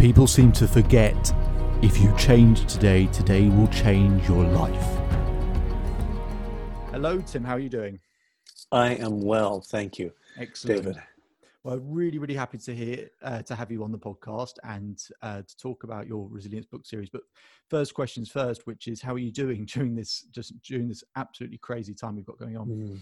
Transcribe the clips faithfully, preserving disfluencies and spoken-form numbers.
People seem to forget, if you change today, today will change your life. Hello, Tim. How are you doing? I am well, thank you. Excellent, David. Well, really, really happy to hear uh, to have you on the podcast and uh, to talk about your resilience book series. But first questions first, which is, how are you doing during this just during this absolutely crazy time we've got going on? Mm.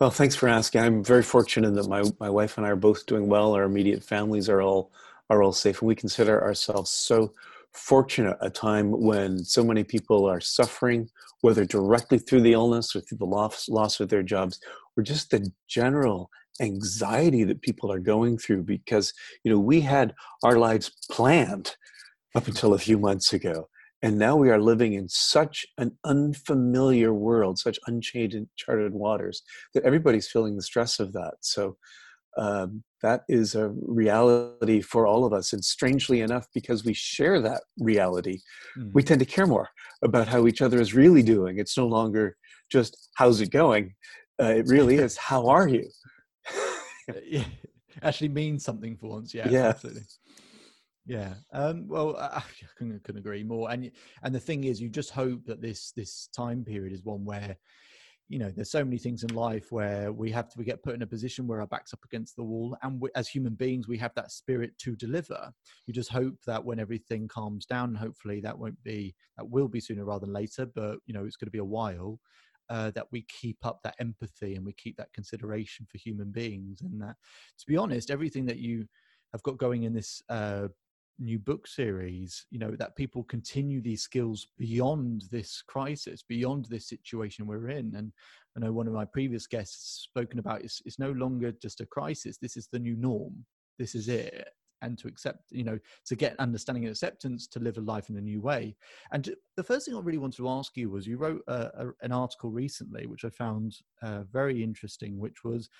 Well, thanks for asking. I'm very fortunate that my my wife and I are both doing well. Our immediate families are all are all safe, and we consider ourselves so fortunate, a time when so many people are suffering, whether directly through the illness or through the loss loss of their jobs, or just the general anxiety that people are going through, because, you know, we had our lives planned up until a few months ago, and now we are living in such an unfamiliar world, such uncharted waters, that everybody's feeling the stress of that. So um, that is a reality for all of us, and strangely enough, because we share that reality, mm. we tend to care more about how each other is really doing. It's no longer just how's it going, uh, it really is how are you. Yeah, actually means something for once. Yeah, yeah, absolutely. Yeah. Um, well, I couldn't, couldn't agree more. And and the thing is, you just hope that this this time period is one where, you know, there's so many things in life where we have to we get put in a position where our back's up against the wall, and we, as human beings, we have that spirit to deliver. You just hope that when everything calms down, and hopefully that won't be that will be sooner rather than later. But you know, it's going to be a while. Uh, that we keep up that empathy and we keep that consideration for human beings, and that, to be honest, everything that you have got going in this uh, new book series, you know, that people continue these skills beyond this crisis, beyond this situation we're in. And I know one of my previous guests has spoken about it's, it's no longer just a crisis. This is the new norm. This is it. And to accept, you know, to get understanding and acceptance, to live a life in a new way. And the first thing I really wanted to ask you was, you wrote a, a, an article recently, which I found uh, very interesting, which was,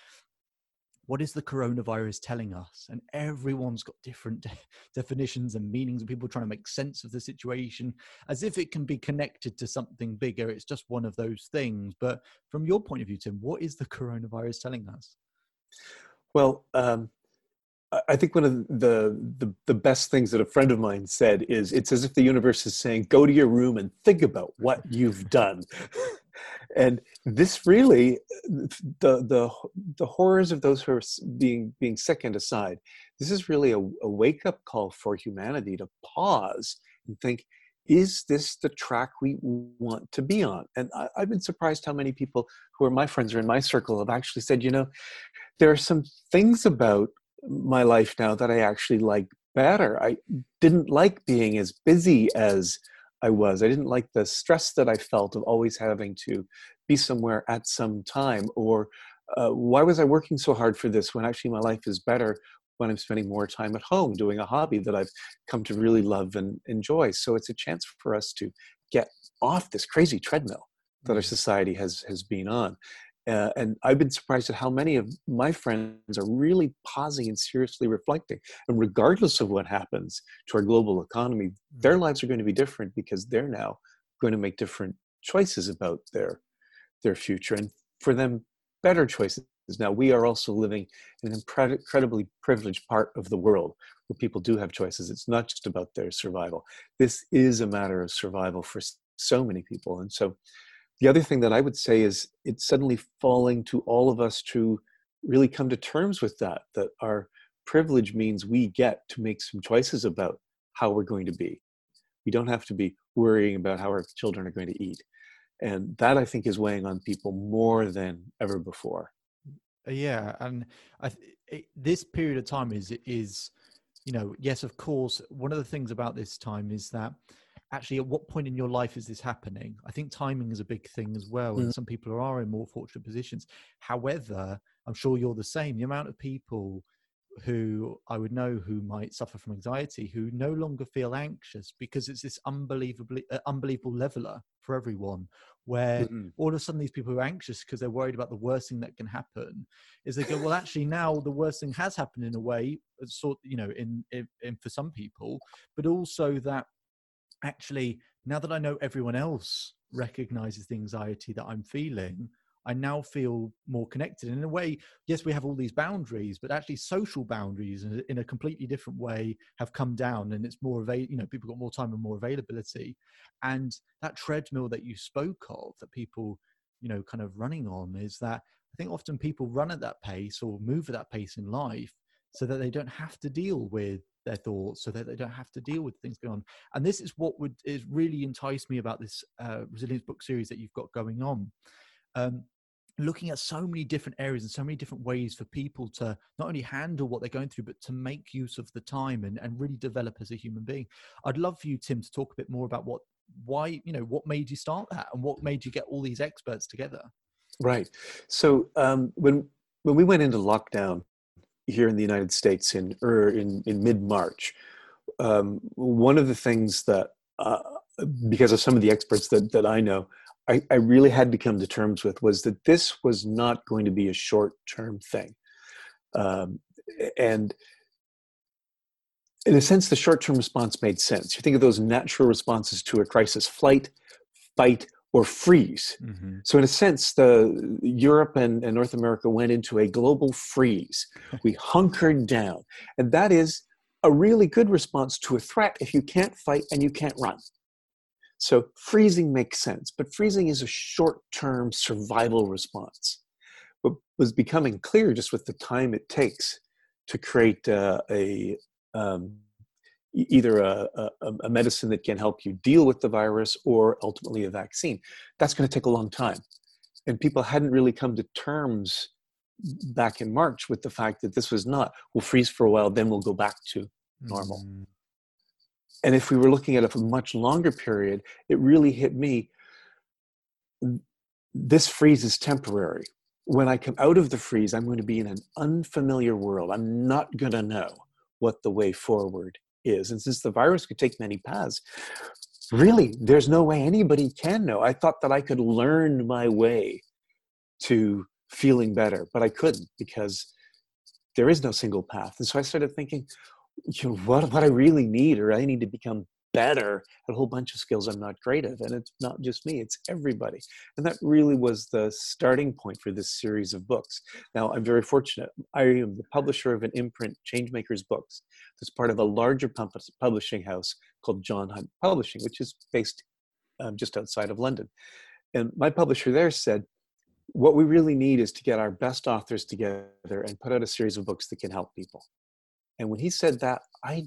what is the coronavirus telling us? And everyone's got different de- definitions and meanings, and people trying to make sense of the situation as if it can be connected to something bigger. It's just one of those things. But from your point of view, Tim, what is the coronavirus telling us? Well, um, I think one of the, the the best things that a friend of mine said is, it's as if the universe is saying, go to your room and think about what you've done. And this really, the the the horrors of those who are being being sickened aside, this is really a, a wake-up call for humanity to pause and think, is this the track we want to be on? And I, I've been surprised how many people who are my friends or in my circle have actually said, you know, there are some things about my life now that I actually like better. I didn't like being as busy as I was. I didn't like the stress that I felt of always having to be somewhere at some time, or uh, why was I working so hard for this when actually my life is better when I'm spending more time at home doing a hobby that I've come to really love and enjoy. So it's a chance for us to get off this crazy treadmill that our society has has been on. Uh, and I've been surprised at how many of my friends are really pausing and seriously reflecting. And regardless of what happens to our global economy, their lives are going to be different, because they're now going to make different choices about their their future, and for them, better choices. Now, we are also living in an incredibly privileged part of the world where people do have choices. It's not just about their survival. This is a matter of survival for so many people. And so the other thing that I would say is, it's suddenly falling to all of us to really come to terms with that, that our privilege means we get to make some choices about how we're going to be. We don't have to be worrying about how our children are going to eat. And that, I think, is weighing on people more than ever before. Yeah. And I th- it, this period of time is, is, you know, yes, of course, one of the things about this time is that, actually, at what point in your life is this happening? I think timing is a big thing as well. And mm. some people are in more fortunate positions. However, I'm sure you're the same. The amount of people who I would know who might suffer from anxiety, who no longer feel anxious, because it's this unbelievably uh, unbelievable leveler for everyone, where mm-hmm. all of a sudden these people who are anxious because they're worried about the worst thing that can happen is they go, well, actually now the worst thing has happened in a way, sort, you know, in, in, in for some people, but also that actually, now that I know everyone else recognizes the anxiety that I'm feeling, I now feel more connected. And in a way, yes, we have all these boundaries, but actually social boundaries in a completely different way have come down, and it's more, you know, people got more time and more availability. And that treadmill that you spoke of, that people, you know, kind of running on, is that I think often people run at that pace or move at that pace in life so that they don't have to deal with their thoughts, so that they don't have to deal with things going on. And this is what would is really enticed me about this uh, resilience book series that you've got going on. Um, looking at so many different areas and so many different ways for people to not only handle what they're going through, but to make use of the time and, and really develop as a human being. I'd love for you, Tim, to talk a bit more about what, why, you know, what made you start that and what made you get all these experts together? Right. So um, when when we went into lockdown here in the United States in er, in, in mid-March, um, one of the things that, uh, because of some of the experts that, that I know, I, I really had to come to terms with was that this was not going to be a short-term thing. Um, and in a sense, the short-term response made sense. You think of those natural responses to a crisis: flight, fight, or freeze. Mm-hmm. So in a sense, the Europe and, and North America went into a global freeze. We hunkered down. And that is a really good response to a threat if you can't fight and you can't run. So freezing makes sense, but freezing is a short-term survival response. What was becoming clear just with the time it takes to create uh, a um, either a, a, a medicine that can help you deal with the virus or ultimately a vaccine, that's going to take a long time. And people hadn't really come to terms back in March with the fact that this was not, we'll freeze for a while, then we'll go back to normal. Mm-hmm. And if we were looking at a much longer period, it really hit me, this freeze is temporary. When I come out of the freeze, I'm going to be in an unfamiliar world. I'm not going to know what the way forward is. And since the virus could take many paths, really, there's no way anybody can know. I thought that I could learn my way to feeling better, but I couldn't because there is no single path. And so I started thinking, you know, what, what I really need, or I need to become better at a whole bunch of skills I'm not great at. And it's not just me, it's everybody. And that really was the starting point for this series of books. Now, I'm very fortunate. I am the publisher of an imprint, Changemakers Books, that's part of a larger publishing house called John Hunt Publishing, which is based um, just outside of London. And my publisher there said, what we really need is to get our best authors together and put out a series of books that can help people. And when he said that, I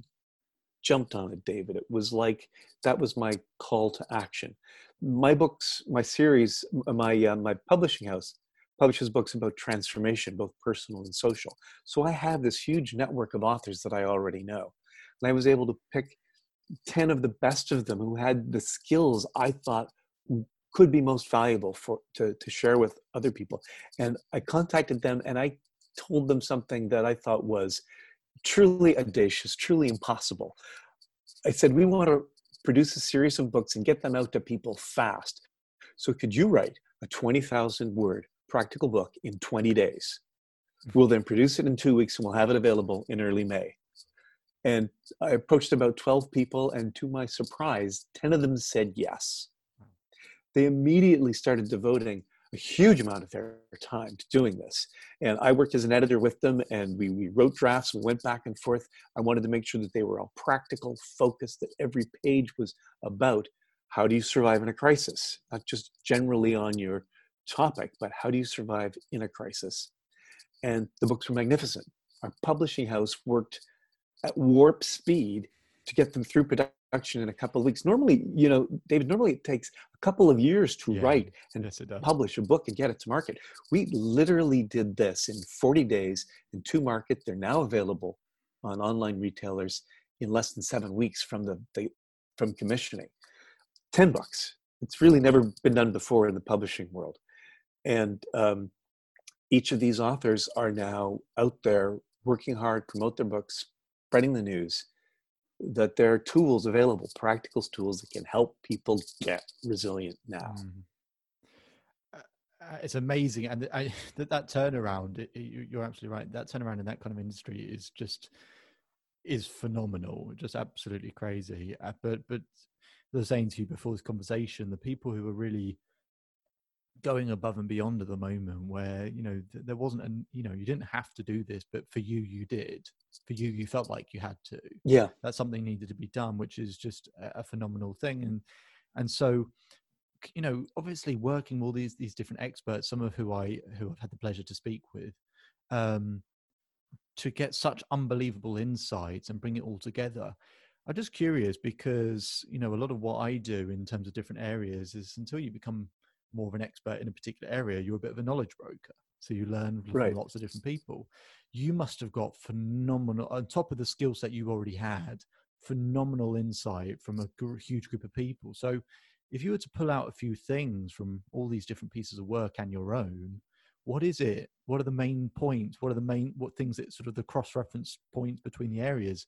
jumped on it, David. It was like, that was my call to action. My books, my series, my uh, my publishing house publishes books about transformation, both personal and social. So I have this huge network of authors that I already know. And I was able to pick ten of the best of them who had the skills I thought could be most valuable for to, to share with other people. And I contacted them and I told them something that I thought was truly audacious, truly impossible. I said, we want to produce a series of books and get them out to people fast. So could you write a twenty thousand word practical book in twenty days? We'll then produce it in two weeks and we'll have it available in early May. And I approached about twelve people, and to my surprise, ten of them said yes. They immediately started devoting a huge amount of their time to doing this. And I worked as an editor with them, and we, we wrote drafts and went back and forth. I wanted to make sure that they were all practical, focused, that every page was about how do you survive in a crisis, not just generally on your topic, but how do you survive in a crisis? And the books were magnificent. Our publishing house worked at warp speed to get them through production in a couple of weeks. Normally, you know, David, normally it takes a couple of years to yeah, write and yes, publish a book and get it to market. We literally did this in forty days and to market. They're now available on online retailers in less than seven weeks from the, the from commissioning. ten books. It's really never been done before in the publishing world. And um, each of these authors are now out there working hard, promote their books, spreading the news, that there are tools available, practical tools that can help people get resilient now. Mm. Uh, it's amazing. And I, that, that turnaround, it, you're absolutely right. That turnaround in that kind of industry is just, is phenomenal, just absolutely crazy. Uh, but, but as I was saying to you before this conversation, the people who are really going above and beyond at the moment, where, you know, th- there wasn't, an, you know, you didn't have to do this, but for you, you did. For you, you felt like you had to. Yeah. That something needed to be done, which is just a, a phenomenal thing. And, and so, you know, obviously working with all these, these different experts, some of who I, who I've had the pleasure to speak with, um, to get such unbelievable insights and bring it all together. I'm just curious because, you know, a lot of what I do in terms of different areas is until you become more of an expert in a particular area, you're a bit of a knowledge broker. So you learn from right. lots of different people. You must have got phenomenal, on top of the skill set you already had, phenomenal insight from a gr- huge group of people. So if you were to pull out a few things from all these different pieces of work and your own, what is it? What are the main points? What are the main, what things that sort of the cross-reference points between the areas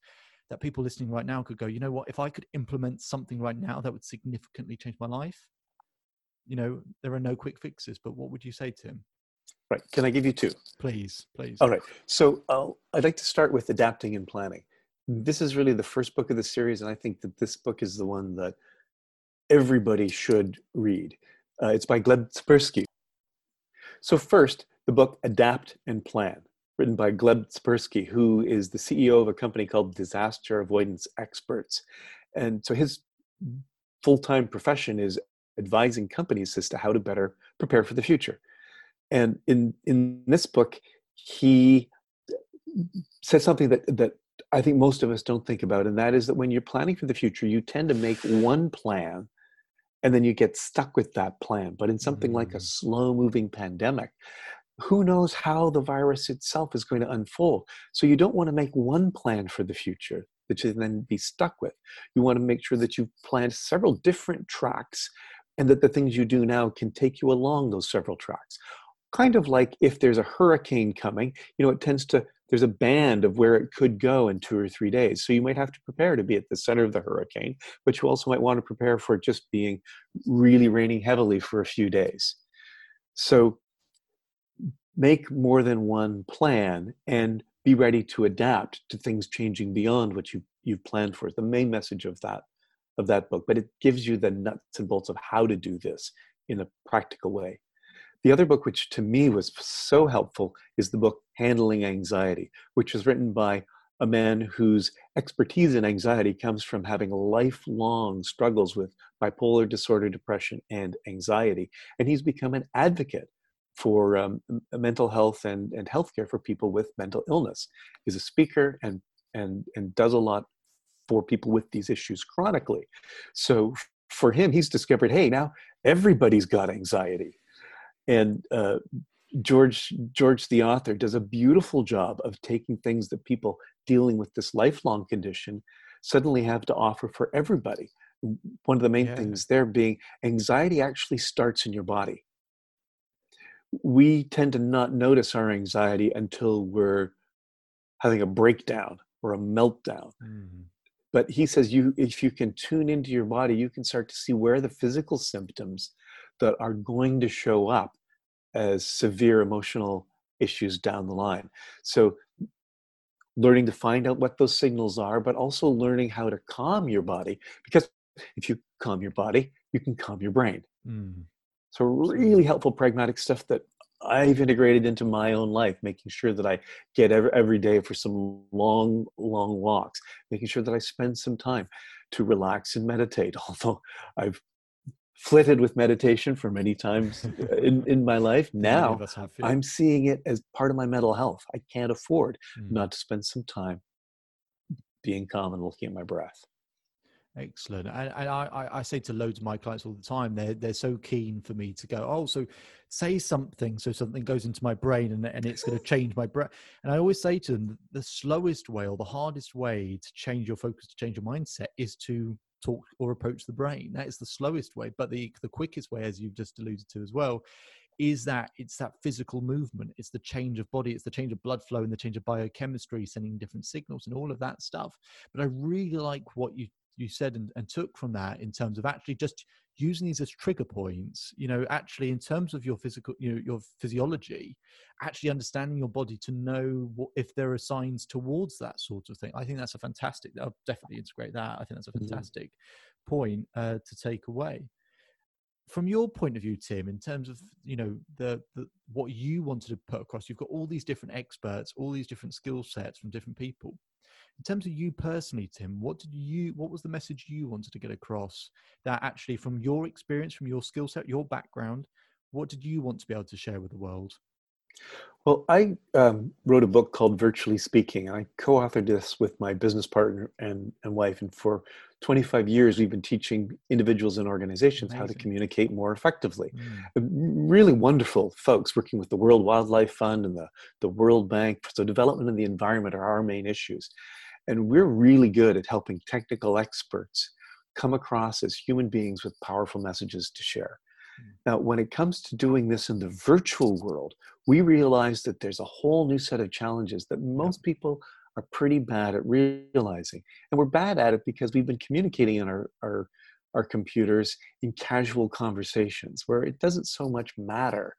that people listening right now could go, you know what, if I could implement something right now, that would significantly change my life? You know, there are no quick fixes, but what would you say, Tim? Right. Can I give you two? Please, please. All right. So I'll, I'd like to start with adapting and planning. This is really the first book of the series, and I think that this book is the one that everybody should read. Uh, it's by Gleb Tsipursky. So first, the book Adapt and Plan, written by Gleb Tsipursky, who is the C E O of a company called Disaster Avoidance Experts. And so his full-time profession is advising companies as to how to better prepare for the future. And in, in this book, he said something that, that I think most of us don't think about, and that is that when you're planning for the future, you tend to make one plan and then you get stuck with that plan. But in something mm-hmm. like a slow-moving pandemic, who knows how the virus itself is going to unfold? So you don't want to make one plan for the future that you then be stuck with. You want to make sure that you've planned several different tracks and that the things you do now can take you along those several tracks. Kind of like if there's a hurricane coming, you know, it tends to, there's a band of where it could go in two or three days. So you might have to prepare to be at the center of the hurricane, but you also might want to prepare for it just being really raining heavily for a few days. So make more than one plan and be ready to adapt to things changing beyond what you, you've planned for. It's the main message of that, of that book, but it gives you the nuts and bolts of how to do this in a practical way. The other book, which to me was so helpful, is the book Handling Anxiety, which was written by a man whose expertise in anxiety comes from having lifelong struggles with bipolar disorder, depression, and anxiety. And he's become an advocate for um, mental health and, and healthcare for people with mental illness. He's a speaker and, and, and does a lot for people with these issues chronically. So for him, he's discovered, hey, now everybody's got anxiety. And uh, George, George, the author, does a beautiful job of taking things that people dealing with this lifelong condition suddenly have to offer for everybody. One of the main yeah. things there being anxiety actually starts in your body. We tend to not notice our anxiety until we're having a breakdown or a meltdown. Mm. But he says, you, if you can tune into your body, you can start to see where the physical symptoms that are going to show up as severe emotional issues down the line. So learning to find out what those signals are, but also learning how to calm your body, because if you calm your body, you can calm your brain. Mm. So really helpful pragmatic stuff that I've integrated into my own life, making sure that I get every, every day for some long, long walks, making sure that I spend some time to relax and meditate. Although I've flitted with meditation for many times in, in my life, now I'm seeing it as part of my mental health. I can't afford mm. not to spend some time being calm and looking at my breath. Excellent. And, and I, I say to loads of my clients all the time, they're, they're so keen for me to go, oh, so say something. So something goes into my brain and, and it's going to change my brain. And I always say to them, the slowest way or the hardest way to change your focus, to change your mindset is to talk or approach the brain. That is the slowest way. But the, the quickest way, as you've just alluded to as well, is that it's that physical movement. It's the change of body. It's the change of blood flow and the change of biochemistry, sending different signals and all of that stuff. But I really like what you you said and, and took from that in terms of actually just using these as trigger points, you know, actually in terms of your physical, you know, your physiology, actually understanding your body to know what, if there are signs towards that sort of thing. I think that's a fantastic, I'll definitely integrate that. I think that's a fantastic mm-hmm. point uh, to take away. from your point of view, Tim, in terms of, you know, the, the what you wanted to put across, you've got all these different experts, all these different skill sets from different people. In terms of you personally, Tim, what did you, what was the message you wanted to get across that actually from your experience, from your skill set, your background, what did you want to be able to share with the world? Well, I um, wrote a book called Virtually Speaking, and I co-authored this with my business partner and, and wife. And for twenty-five years, we've been teaching individuals and organizations Amazing. How to communicate more effectively. Mm. Really wonderful folks working with the World Wildlife Fund and the, the World Bank. So development and the environment are our main issues. And we're really good at helping technical experts come across as human beings with powerful messages to share. Now, when it comes to doing this in the virtual world, we realize that there's a whole new set of challenges that most people are pretty bad at realizing. And we're bad at it because we've been communicating in our, our, our computers in casual conversations where it doesn't so much matter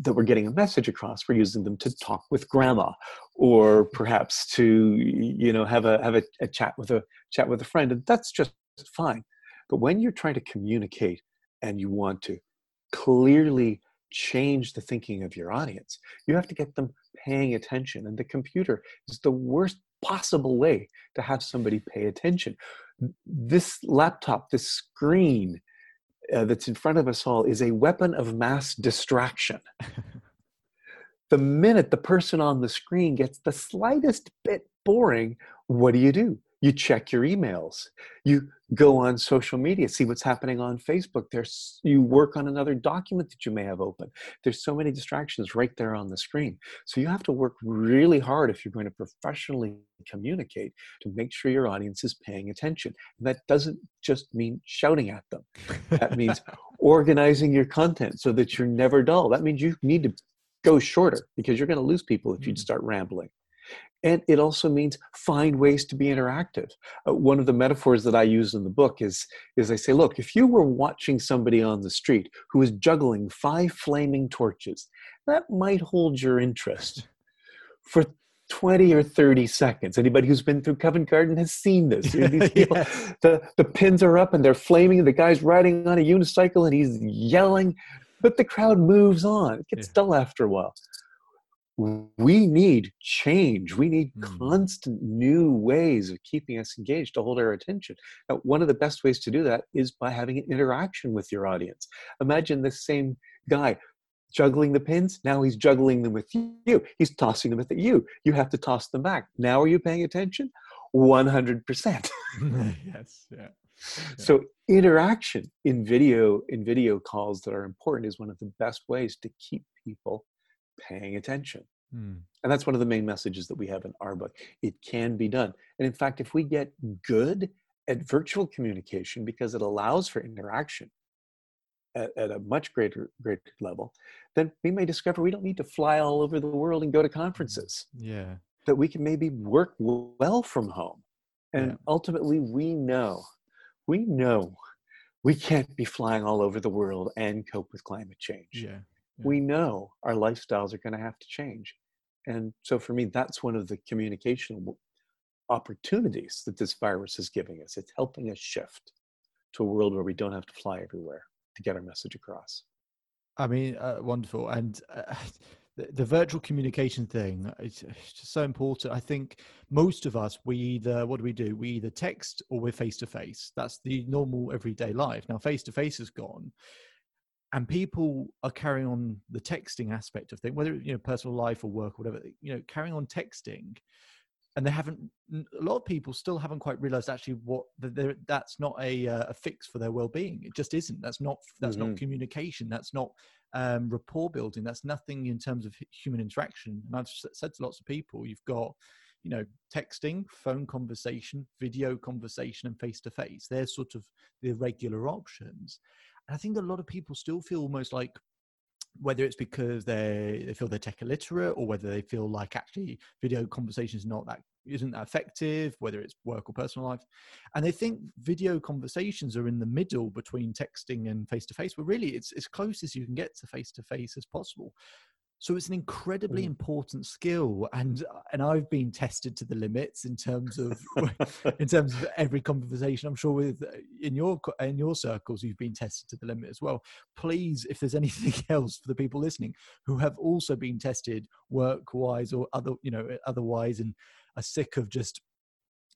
that we're getting a message across. We're using them to talk with grandma, or perhaps to, you know, have a have a, a chat with a chat with a friend. And that's just fine. But when you're trying to communicate and you want to clearly change the thinking of your audience, you have to get them paying attention. And the computer is the worst possible way to have somebody pay attention. This laptop, this screen uh, that's in front of us all is a weapon of mass distraction. The minute the person on the screen gets the slightest bit boring, what do you do? You check your emails. You go on social media, see what's happening on Facebook. There's, you work on another document that you may have open. There's so many distractions right there on the screen. So you have to work really hard if you're going to professionally communicate to make sure your audience is paying attention. And that doesn't just mean shouting at them. That means organizing your content so that you're never dull. That means you need to go shorter because you're going to lose people if you start rambling. And it also means find ways to be interactive. Uh, one of the metaphors that I use in the book is, is I say, look, if you were watching somebody on the street who is juggling five flaming torches, that might hold your interest for twenty or thirty seconds. Anybody who's been through Covent Garden has seen this. You know, these people, yes. the, the pins are up and they're flaming. The guy's riding on a unicycle and he's yelling, but the crowd moves on. It gets yeah. dull after a while. We need change. We need mm. constant new ways of keeping us engaged to hold our attention. Now, one of the best ways to do that is by having an interaction with your audience. Imagine the same guy juggling the pins. Now he's juggling them with you. He's tossing them at you. You have to toss them back. Now are you paying attention? one hundred percent. Yes. Yeah. So interaction in video, in video calls that are important is one of the best ways to keep people paying attention. Mm. And that's one of the main messages that we have in our book. It can be done. And in fact, if we get good at virtual communication, because it allows for interaction at, at a much greater, greater level, then we may discover we don't need to fly all over the world and go to conferences. Yeah. That we can maybe work well from home. And yeah. ultimately we know, we know we can't be flying all over the world and cope with climate change. Yeah. We know our lifestyles are going to have to change. And so for me, that's one of the communication opportunities that this virus is giving us. It's helping us shift to a world where we don't have to fly everywhere to get our message across. I mean, uh, wonderful. And uh, the, the virtual communication thing is just so important. I think most of us, we either, what do we do? We either text or we're face-to-face. That's the normal everyday life. Now, face-to-face is gone. And people are carrying on the texting aspect of things, whether you know personal life or work or whatever, you know, carrying on texting. And they haven't, a lot of people still haven't quite realized actually what, that that's not a, uh, a fix for their well-being. It just isn't. That's not, that's mm-hmm. not communication. That's not um, rapport building. That's nothing in terms of human interaction. And I've said to lots of people, you've got, you know, texting, phone conversation, video conversation, and face-to-face. They're sort of the regular options. I think a lot of people still feel almost like, whether it's because they they feel they're tech illiterate, or whether they feel like actually video conversations not that isn't that effective, whether it's work or personal life, and they think video conversations are in the middle between texting and face to face. But really, it's as close as you can get to face to face as possible. So it's an incredibly important skill, and and I've been tested to the limits in terms of in terms of every conversation. I'm sure with in your in your circles, you've been tested to the limit as well. Please, if there's anything else for the people listening who have also been tested work-wise or other you know otherwise, and are sick of just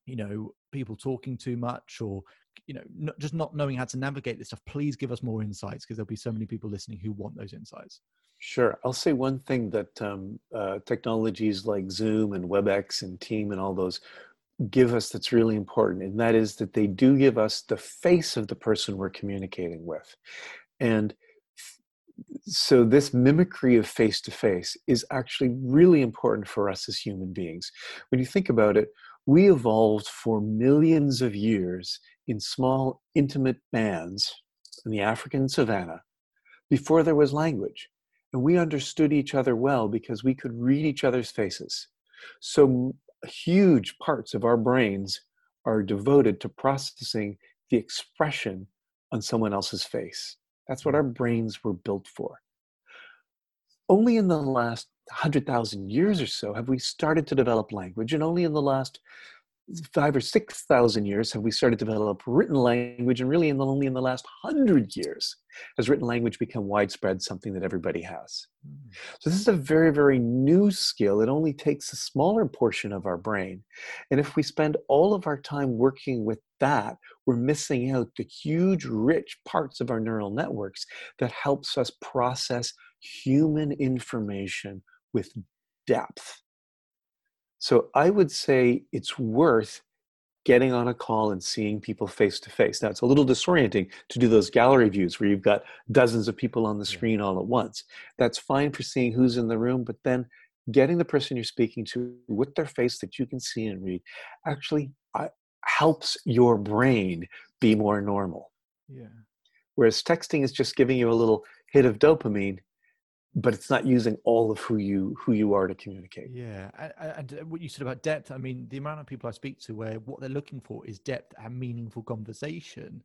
you know people talking too much or you know not, just not knowing how to navigate this stuff, please give us more insights, because there'll be so many people listening who want those insights. Sure. I'll say one thing that um, uh, technologies like Zoom and WebEx and Team and all those give us that's really important, and that is that they do give us the face of the person we're communicating with. And so this mimicry of face-to-face is actually really important for us as human beings. When you think about it, we evolved for millions of years in small, intimate bands in the African savanna before there was language. And we understood each other well because we could read each other's faces. So huge parts of our brains are devoted to processing the expression on someone else's face. That's what our brains were built for. Only in the last one hundred thousand years or so have we started to develop language, and only in the last five or six thousand years have we started to develop written language, and really in the, only in the last one hundred years has written language become widespread, something that everybody has. Mm. So this is a very, very new skill. It only takes a smaller portion of our brain. And if we spend all of our time working with that, we're missing out the huge, rich parts of our neural networks that helps us process human information with depth. So I would say it's worth getting on a call and seeing people face to face. Now, it's a little disorienting to do those gallery views where you've got dozens of people on the screen all at once. That's fine for seeing who's in the room, but then getting the person you're speaking to with their face that you can see and read actually uh, helps your brain be more normal. Yeah. Whereas texting is just giving you a little hit of dopamine, but it's not using all of who you who you are to communicate. Yeah, and, and what you said about depth, I mean, the amount of people I speak to where what they're looking for is depth and meaningful conversation,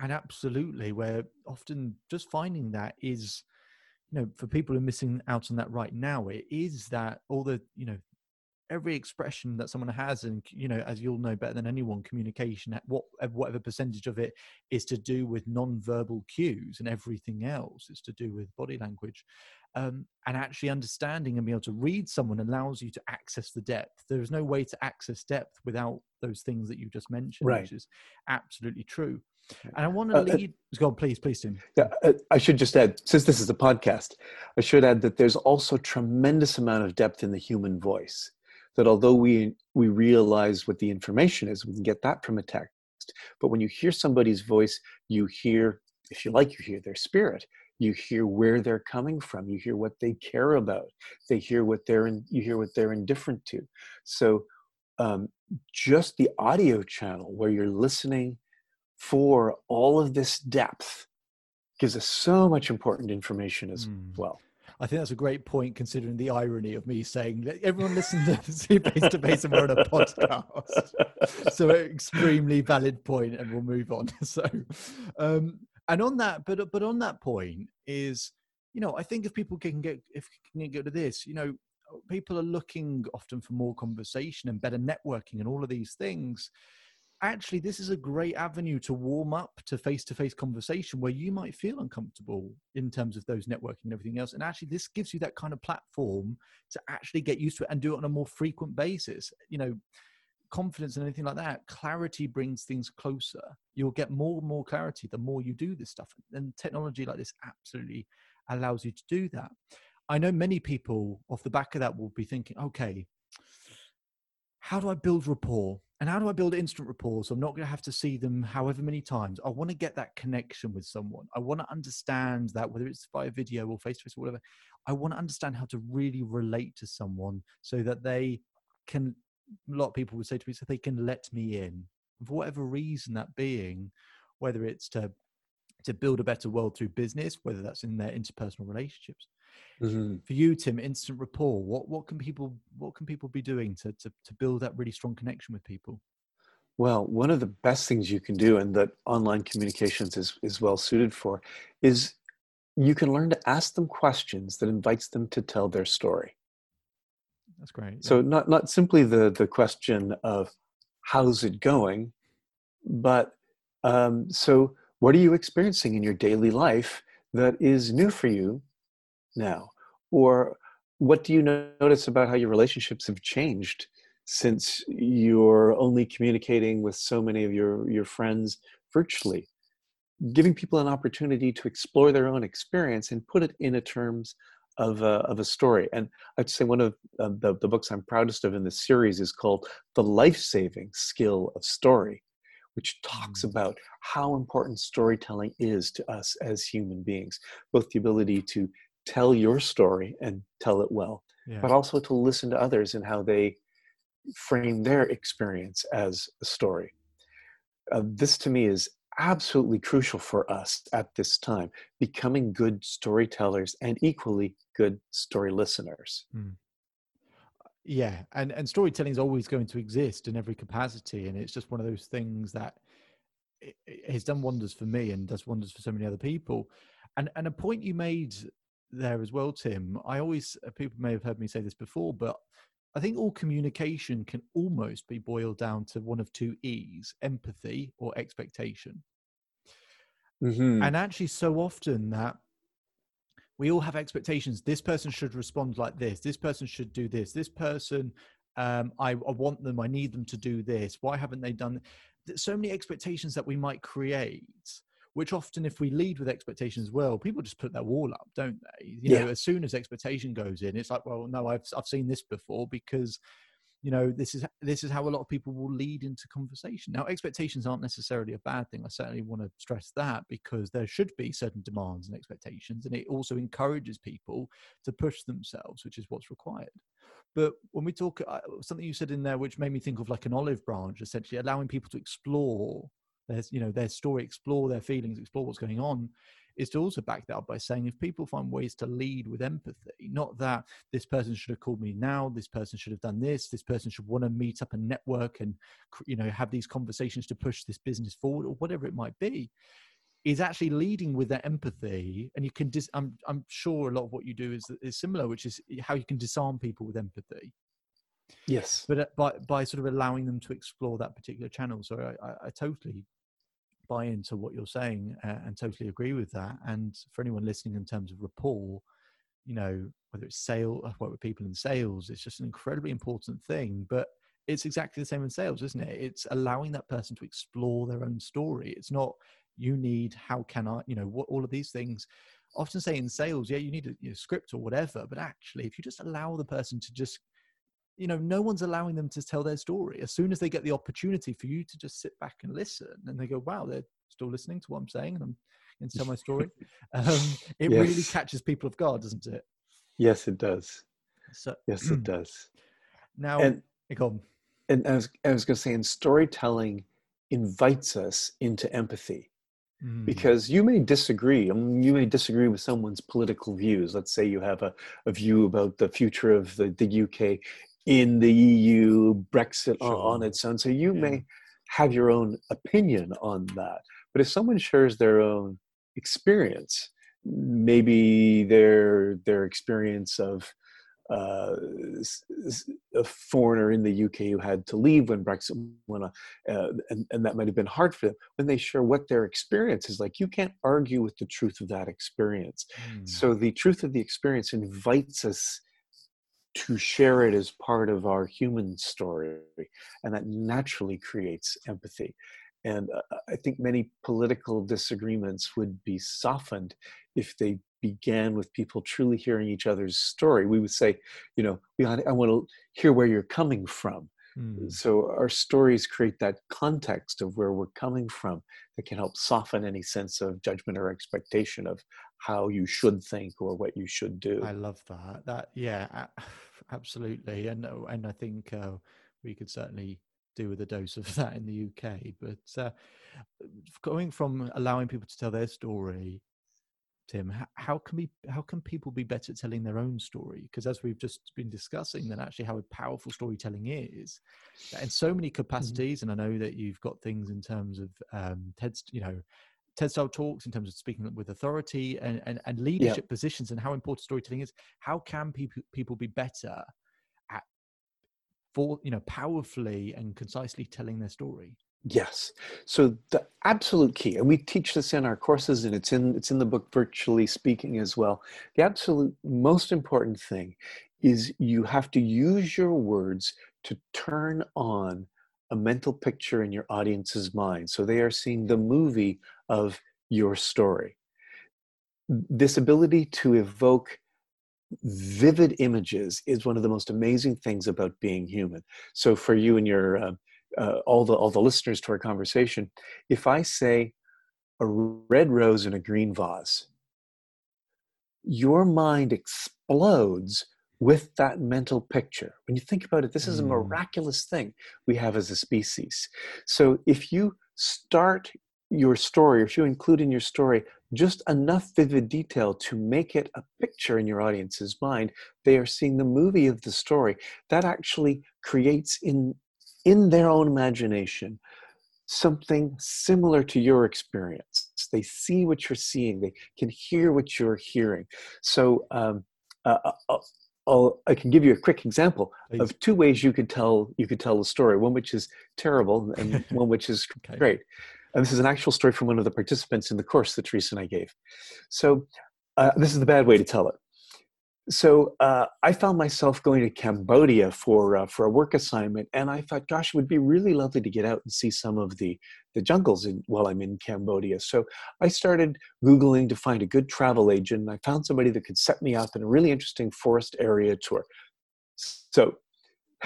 and absolutely, where often just finding that is, you know, for people who are missing out on that right now, it is that all the, you know, every expression that someone has, and, you know, as you'll know better than anyone, communication, at what whatever percentage of it is to do with non-verbal cues, and everything else is to do with body language. Um, and actually understanding and being able to read someone allows you to access the depth. There is no way to access depth without those things that you just mentioned, right, which is absolutely true. And I want to uh, lead... Uh, go on, please, please, Tim. Yeah, uh, I should just add, since this is a podcast, I should add that there's also a tremendous amount of depth in the human voice, that although we we realize what the information is, we can get that from a text. But when you hear somebody's voice, you hear, if you like, you hear their spirit. You hear where they're coming from. You hear what they care about. They hear what they're in, you hear what they're indifferent to. So um, just the audio channel where you're listening for all of this depth gives us so much important information as mm. well. I think that's a great point, considering the irony of me saying that everyone listens to see face to face and we're on a podcast. So an extremely valid point, and we'll move on. So, um, and on that, but but on that point is, you know, I think if people can get if can get to this, you know, people are looking often for more conversation and better networking and all of these things. Actually, this is a great avenue to warm up to face-to-face conversation where you might feel uncomfortable in terms of those networking and everything else. And actually, this gives you that kind of platform to actually get used to it and do it on a more frequent basis. You know, confidence and anything like that, clarity brings things closer. You'll get more and more clarity the more you do this stuff. And technology like this absolutely allows you to do that. I know many people off the back of that will be thinking, okay, how do I build rapport? And how do I build instant rapport so I'm not going to have to see them however many times? I want to get that connection with someone. I want to understand that, whether it's via video or face-to-face or whatever, I want to understand how to really relate to someone so that they can, a lot of people would say to me, so they can let me in. And for whatever reason that being, whether it's to to build a better world through business, whether that's in their interpersonal relationships. Mm-hmm. For you, Tim, instant rapport, what what can people what can people be doing to, to to build that really strong connection with people? Well, one of the best things you can do, and that online communications is is well suited for, is you can learn to ask them questions that invites them to tell their story. That's great. Yeah. So not, not simply the, the question of how's it going, but um, so what are you experiencing in your daily life that is new for you now? Or what do you notice about how your relationships have changed since you're only communicating with so many of your, your friends virtually? Giving people an opportunity to explore their own experience and put it in a terms of a, of a story. And I'd say one of uh, the, the books I'm proudest of in this series is called The Life Saving Skill of Story, which talks about how important storytelling is to us as human beings, both the ability to tell your story and tell it well, yeah. but also to listen to others and how they frame their experience as a story. Uh, this to me is absolutely crucial for us at this time, becoming good storytellers and equally good story listeners. Mm. Yeah, and, and storytelling is always going to exist in every capacity, and it's just one of those things that it, it has done wonders for me and does wonders for so many other people. And and a point you made there as well, Tim, I always, people may have heard me say this before, but I think all communication can almost be boiled down to one of two E's, empathy or expectation. Mm-hmm. And actually so often that we all have expectations. This person should respond like this. This person should do this. This person, um, I, I want them. I need them to do this. Why haven't they done? There's so many expectations that we might create, which often if we lead with expectations, well, people just put their wall up, don't they? You yeah. know, as soon as expectation goes in, it's like, well, no, I've I've seen this before because, you know, this is this is how a lot of people will lead into conversation. Now, expectations aren't necessarily a bad thing. I certainly want to stress that because there should be certain demands and expectations, and it also encourages people to push themselves, which is what's required. But when we talk, something you said in there, which made me think of like an olive branch, essentially allowing people to explore There's, you know, their story, explore their feelings, explore what's going on, is to also back that up by saying if people find ways to lead with empathy, not that this person should have called me now, this person should have done this, this person should want to meet up and network and, you know, have these conversations to push this business forward or whatever it might be, is actually leading with that empathy. And you can, dis- I'm, I'm sure a lot of what you do is, is similar, which is how you can disarm people with empathy. Yes. But by, by sort of allowing them to explore that particular channel. So I, I, I totally buy into what you're saying uh, and totally agree with that. And for anyone listening, in terms of rapport, you know, whether it's sale, I work with people in sales, it's just an incredibly important thing. But it's exactly the same in sales, isn't it? It's allowing that person to explore their own story. It's not you need, how can I, you know, what all of these things often say in sales. Yeah, you need a you know, script or whatever. But actually, if you just allow the person to just, you know, no one's allowing them to tell their story. As soon as they get the opportunity for you to just sit back and listen, and they go, wow, they're still listening to what I'm saying and I'm going to tell my story. Um, it yes. really catches people off guard, doesn't it? Yes, it does. So, yes, it does. Now, and, and I was, I was going to say, and storytelling invites us into empathy. Because you may disagree, I mean, you may disagree with someone's political views. Let's say you have a, a view about the future of the, the U K in the E U, Brexit sure. on its own. So you yeah. may have your own opinion on that. But if someone shares their own experience, maybe their their experience of uh, a foreigner in the U K who had to leave when Brexit went on, uh, and, and that might have been hard for them, when they share what their experience is like, you can't argue with the truth of that experience. Mm. So the truth of the experience invites us to share it as part of our human story, and that naturally creates empathy. And uh, I think many political disagreements would be softened if they began with people truly hearing each other's story. We would say, you know, I want to hear where you're coming from. Mm. So our stories create that context of where we're coming from that can help soften any sense of judgment or expectation of how you should think or what you should do. I love that. That, yeah, absolutely. And, and I think uh, we could certainly do with a dose of that in the U K. But uh, going from allowing people to tell their story, Tim, how can we how can people be better at telling their own story? Because as we've just been discussing, then actually how powerful storytelling is in so many capacities. Mm-hmm. And I know that you've got things in terms of um, TED's, you know, TED style talks in terms of speaking with authority and, and, and leadership yeah. positions, and how important storytelling is. How can people people be better at, for, you know, powerfully and concisely telling their story? Yes. So the absolute key, and we teach this in our courses, and it's in it's in the book Virtually Speaking as well. The absolute most important thing is you have to use your words to turn on a mental picture in your audience's mind, so they are seeing the movie of your story. This ability to evoke vivid images is one of the most amazing things about being human. So for you and your uh, uh, all the all the listeners to our conversation, if I say a red rose in a green vase, your mind explodes with that mental picture. When you think about it, this is a miraculous thing we have as a species. So if you start your story, or if you include in your story just enough vivid detail to make it a picture in your audience's mind, they are seeing the movie of the story. That actually creates in in their own imagination something similar to your experience. They see what you're seeing. They can hear what you're hearing. So um, uh, uh, I'll, I can give you a quick example of two ways you could tell you could tell a story, one which is terrible and one which is okay. great. And this is an actual story from one of the participants in the course that Teresa and I gave. So uh, this is the bad way to tell it. So uh, I found myself going to Cambodia for uh, for a work assignment, and I thought, gosh, it would be really lovely to get out and see some of the, the jungles in, while I'm in Cambodia. So I started Googling to find a good travel agent, and I found somebody that could set me up in a really interesting forest area tour. So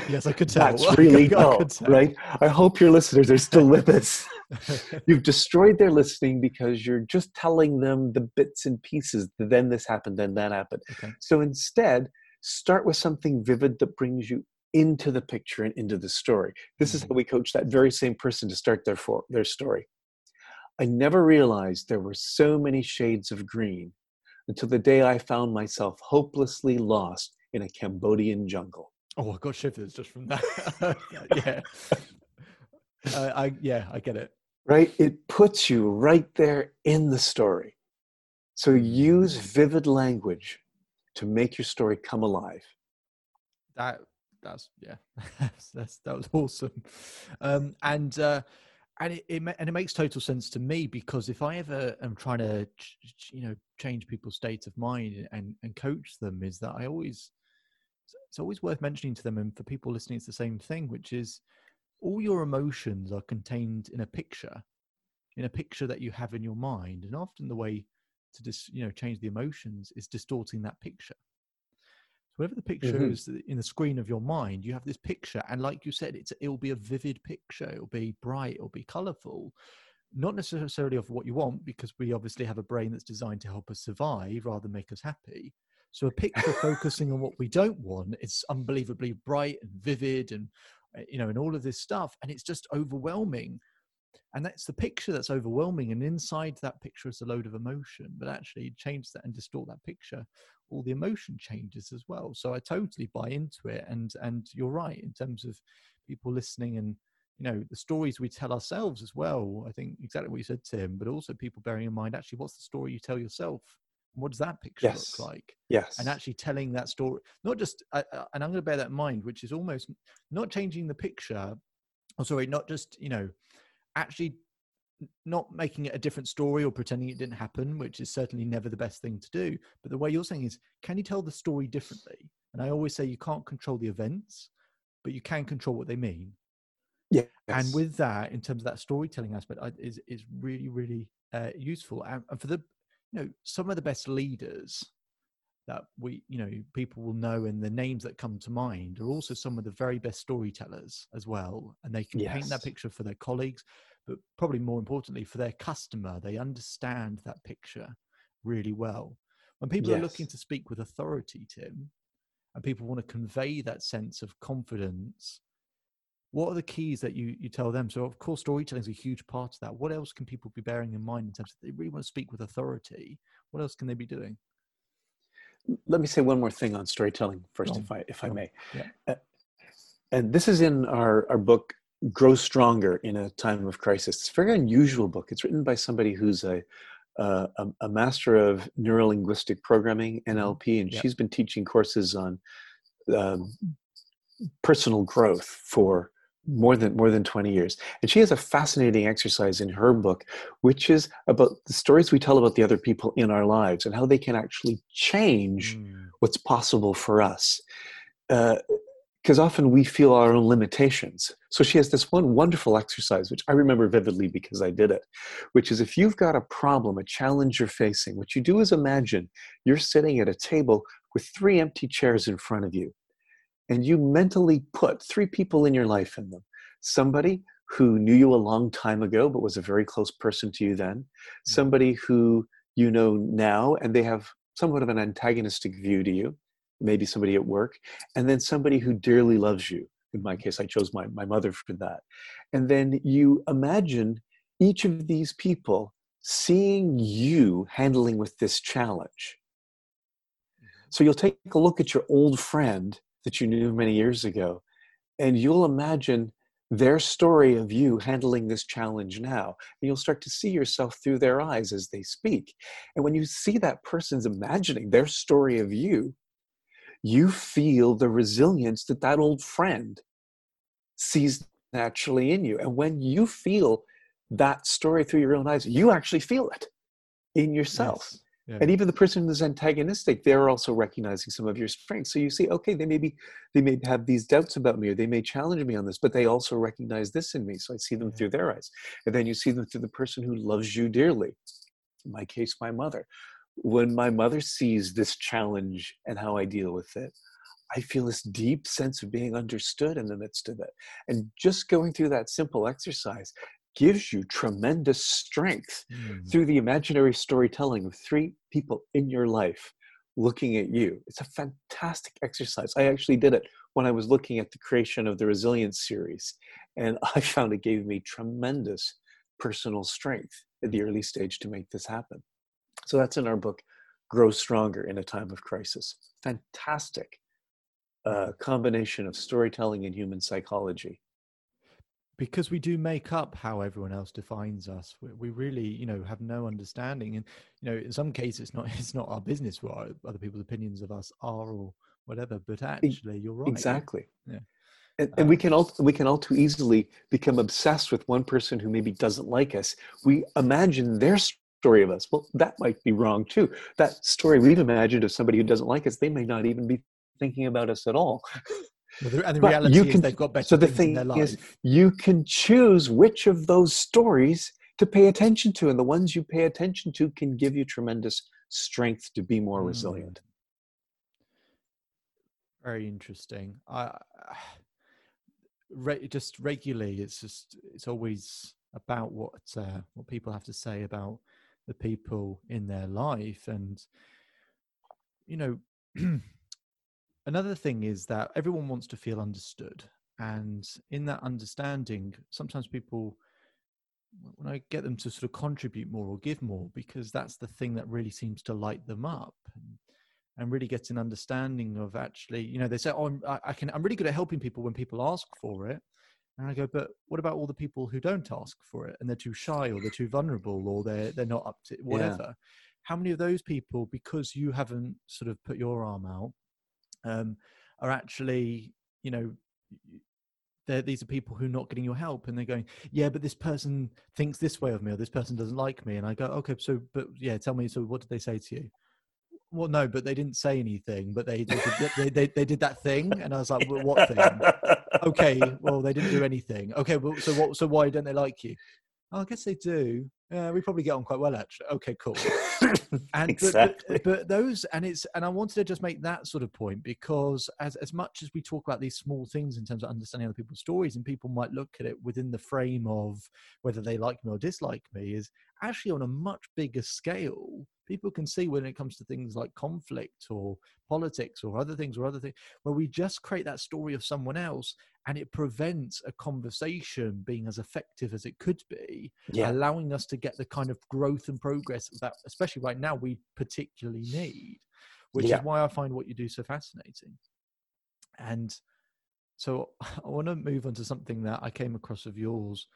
yes, I could tell. That's really dull, right? I hope your listeners are still with us. You've destroyed their listening because you're just telling them the bits and pieces. Then this happened, then that happened. Okay. So instead, start with something vivid that brings you into the picture and into the story. This mm-hmm. is how we coach that very same person to start their for, their story. I never realized there were so many shades of green until the day I found myself hopelessly lost in a Cambodian jungle. Oh, I got shivers just from that. yeah, uh, I yeah, I get it. Right, it puts you right there in the story. So use vivid language to make your story come alive. That that's yeah, that's, that's that was awesome, um, and uh, and it, it and it makes total sense to me, because if I ever am trying to ch- you know change people's state of mind and and coach them, is that I always. It's always worth mentioning to them, and for people listening, it's the same thing, which is all your emotions are contained in a picture, in a picture that you have in your mind. And often the way to just, you know, change the emotions is distorting that picture. So whatever the picture mm-hmm. is in the screen of your mind, you have this picture. And like you said, it's, it'll be a vivid picture. It'll be bright. It'll be colorful, not necessarily of what you want, because we obviously have a brain that's designed to help us survive rather than make us happy. So a picture focusing on what we don't want, it's unbelievably bright and vivid and, you know, and all of this stuff. And it's just overwhelming. And that's the picture that's overwhelming. And inside that picture is a load of emotion. But actually change that and distort that picture, all the emotion changes as well. So I totally buy into it. And and you're right in terms of people listening and, you know, the stories we tell ourselves as well. I think exactly what you said, Tim, but also people bearing in mind, actually, what's the story you tell yourself? What does that picture yes. look like? Yes. And actually telling that story, not just, uh, uh, and I'm going to bear that in mind, which is almost not changing the picture. Oh, sorry, not just, you know, actually not making it a different story or pretending it didn't happen, which is certainly never the best thing to do. But the way you're saying is, can you tell the story differently? And I always say you can't control the events, but you can control what they mean. Yeah. And with that, in terms of that storytelling aspect, I, is is really, really uh, useful. And, and for the, you know, some of the best leaders that we, you know, people will know, and the names that come to mind are also some of the very best storytellers as well. And they can yes. paint that picture for their colleagues, but probably more importantly for their customer. They understand that picture really well. When people yes. are looking to speak with authority, Tim, and people want to convey that sense of confidence, what are the keys that you, you tell them? So, of course, storytelling is a huge part of that. What else can people be bearing in mind in terms of they really want to speak with authority? What else can they be doing? Let me say one more thing on storytelling first, oh, if I if oh, I may. Yeah. Uh, and this is in our, our book, Grow Stronger in a Time of Crisis. It's a very unusual book. It's written by somebody who's a uh, a, a master of neurolinguistic programming, N L P, and yep. she's been teaching courses on um, personal growth for more than more than twenty years. And she has a fascinating exercise in her book, which is about the stories we tell about the other people in our lives and how they can actually change mm. what's possible for us. Uh, because often we feel our own limitations. So she has this one wonderful exercise, which I remember vividly because I did it, which is if you've got a problem, a challenge you're facing, what you do is imagine you're sitting at a table with three empty chairs in front of you, and you mentally put three people in your life in them. Somebody who knew you a long time ago, but was a very close person to you then. Somebody who you know now, and they have somewhat of an antagonistic view to you. Maybe somebody at work, and then somebody who dearly loves you. In my case, I chose my, my mother for that. And then you imagine each of these people seeing you handling with this challenge. So you'll take a look at your old friend that you knew many years ago, and you'll imagine their story of you handling this challenge now. And you'll start to see yourself through their eyes as they speak. And when you see that person's imagining their story of you, you feel the resilience that that old friend sees naturally in you. And when you feel that story through your own eyes, you actually feel it in yourself. Yes. Yeah. And even the person who's antagonistic, they're also recognizing some of your strengths. So you see, okay, they may be, they may have these doubts about me, or they may challenge me on this, but they also recognize this in me. So I see them yeah. through their eyes. And then you see them through the person who loves you dearly. In my case, my mother. When my mother sees this challenge and how I deal with it, I feel this deep sense of being understood in the midst of it. And just going through that simple exercise gives you tremendous strength mm-hmm. through the imaginary storytelling of three people in your life looking at you. It's a fantastic exercise. I actually did it when I was looking at the creation of the Resilience series, and I found it gave me tremendous personal strength at the early stage to make this happen. So that's in our book, Grow Stronger in a Time of Crisis. Fantastic uh, combination of storytelling and human psychology. Because we do make up how everyone else defines us. We, we really, you know, have no understanding. And, you know, in some cases, it's not, it's not our business what other people's opinions of us are or whatever. But actually, you're right. Exactly. Yeah. And, and we can all we can all too easily become obsessed with one person who maybe doesn't like us. We imagine their story. story of us. Well, that might be wrong too. That story we've imagined of somebody who doesn't like us, they may not even be thinking about us at all. Well, the, and the reality you can, is they've got better so things the thing in their life. Is, you can choose which of those stories to pay attention to, and the ones you pay attention to can give you tremendous strength to be more mm. resilient. Very interesting. I re- just regularly, it's just it's always about what uh, what people have to say about the people in their life. And you know another thing is that everyone wants to feel understood, and in that understanding sometimes people, when I get them to sort of contribute more or give more, because that's the thing that really seems to light them up, and, and really get an understanding of actually, you know, they say, oh, I'm, I, I can I'm really good at helping people when people ask for it. And I go, but what about all the people who don't ask for it, and they're too shy, or they're too vulnerable, or they're, they're not up to it, whatever. Yeah. How many of those people, because you haven't sort of put your arm out, um, are actually, you know, these are people who are not getting your help, and they're going, yeah, but this person thinks this way of me, or this person doesn't like me. And I go, okay, so, but yeah, tell me, so what did they say to you? Well, no, but they didn't say anything, but they they did, they, they, they did that thing. And I was like, well, what thing? Okay, well, they didn't do anything. Okay, well, so what? So why don't they like you? Oh, I guess they do. Yeah, we probably get on quite well, actually. Okay, cool. And exactly. but, but, but those, and it's, and I wanted to just make that sort of point, because as, as much as we talk about these small things in terms of understanding other people's stories, and people might look at it within the frame of whether they like me or dislike me, is actually on a much bigger scale. People can see when it comes to things like conflict or politics or other things or other things, where we just create that story of someone else, and it prevents a conversation being as effective as it could be, yeah. allowing us to get the kind of growth and progress that, especially right now, we particularly need, which yeah. is why I find what you do so fascinating. And So I want to move on to something that I came across of yours,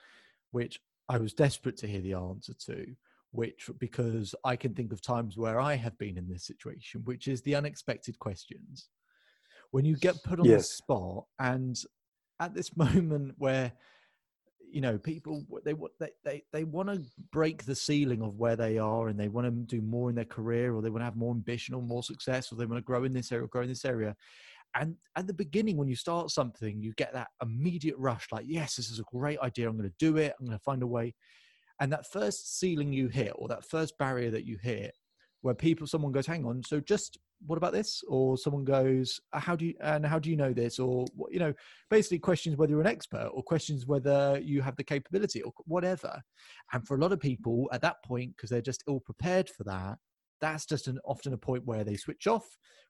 which I was desperate to hear the answer to, which, because I can think of times where I have been in this situation, which is the unexpected questions. When you get put on yes. the spot, and at this moment where, you know, people, they they they, they want to break the ceiling of where they are, and they want to do more in their career, or they want to have more ambition or more success, or they want to grow in this area, or grow in this area. And at the beginning, when you start something, you get that immediate rush, like, yes, this is a great idea. I'm going to do it. I'm going to find a way. And that first ceiling you hit, or that first barrier that you hit, where people, someone goes, hang on, so just what about this? Or someone goes, how do you, and how do you know this? Or, you know, basically questions whether you're an expert, or questions whether you have the capability, or whatever. And for a lot of people at that point, because they're just ill prepared for that, that's just an, often a point where they switch off,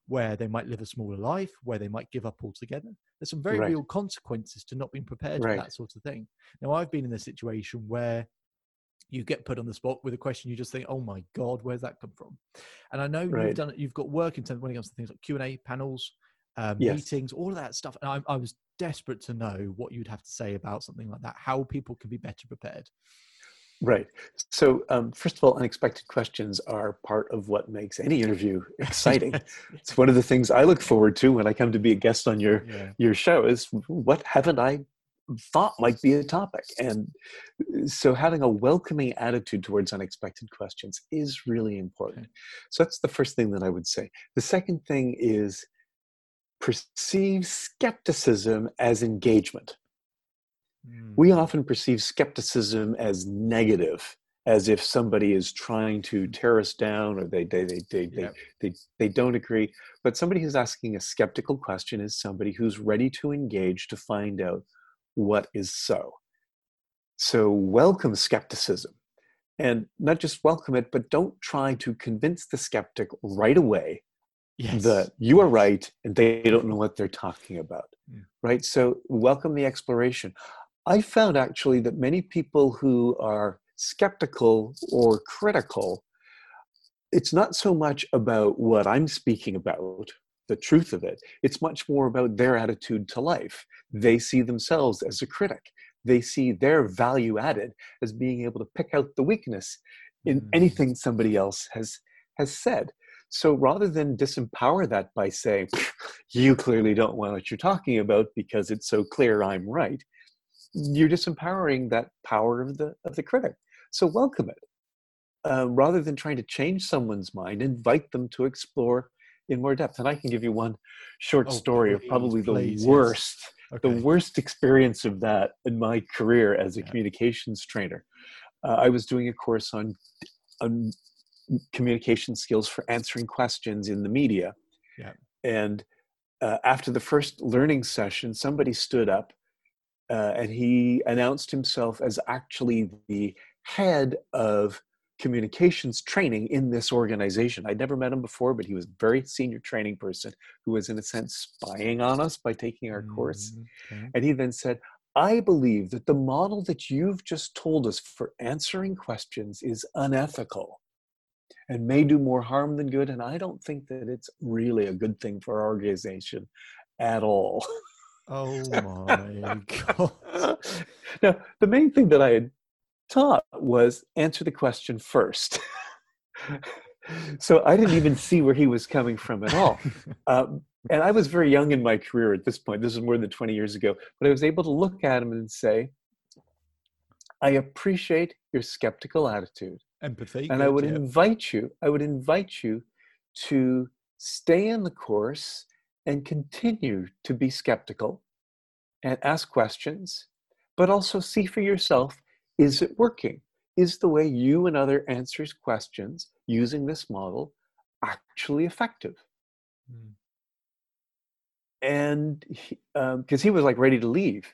where they might live a smaller life, where they might give up altogether. There's some very right. real consequences to not being prepared right. for that sort of thing. Now, I've been in a situation where you get put on the spot with a question, you just think, oh my God, where's that come from? And I know right. you've done, you've got work in terms when it comes to things like Q and A panels, um, yes. meetings, all of that stuff. And I, I was desperate to know what you'd have to say about something like that, how people can be better prepared. Right. So, um, first of all, unexpected questions are part of what makes any interview exciting. It's one of the things I look forward to when I come to be a guest on your, yeah. your show is, what haven't I thought might be a topic? And so having a welcoming attitude towards unexpected questions is really important. Okay. So that's the first thing that I would say. The second thing is perceive skepticism as engagement. We often perceive skepticism as negative, as if somebody is trying to tear us down, or they they they they yeah. they, they, they don't agree. But somebody who's asking a skeptical question is somebody who's ready to engage to find out what is so. So welcome skepticism. And not just welcome it, but don't try to convince the skeptic right away yes. that you are right and they don't know what they're talking about. Yeah. Right? So welcome the exploration. I found actually that many people who are skeptical or critical, it's not so much about what I'm speaking about, the truth of it. It's much more about their attitude to life. They see themselves as a critic. They see their value added as being able to pick out the weakness in mm-hmm. anything somebody else has has said. So rather than disempower that by saying, you clearly don't want what you're talking about because it's so clear I'm right, you're disempowering that power of the of the critic. So welcome it. Uh, rather than trying to change someone's mind, invite them to explore in more depth. And I can give you one short oh, story please, of probably please, the worst, yes. okay. the worst experience of that in my career as a yeah. communications trainer. Uh, I was doing a course on, on communication skills for answering questions in the media. Yeah. And uh, after the first learning session, somebody stood up Uh, and he announced himself as actually the head of communications training in this organization. I'd never met him before, but he was a very senior training person who was, in a sense, spying on us by taking our course. Okay. And he then said, I believe that the model that you've just told us for answering questions is unethical and may do more harm than good. And I don't think that it's really a good thing for our organization at all. Oh my God. Now, the main thing that I had taught was answer the question first. So I didn't even see where he was coming from at all. Um, and I was very young in my career at this point. This is more than twenty years ago. But I was able to look at him and say, I appreciate your skeptical attitude. Empathy. And I would tip. invite you, I would invite you to stay in the course and continue to be skeptical and ask questions, but also see for yourself, is it working? Is the way you and other answers questions using this model actually effective? Mm. And he, um, 'cause he was like ready to leave,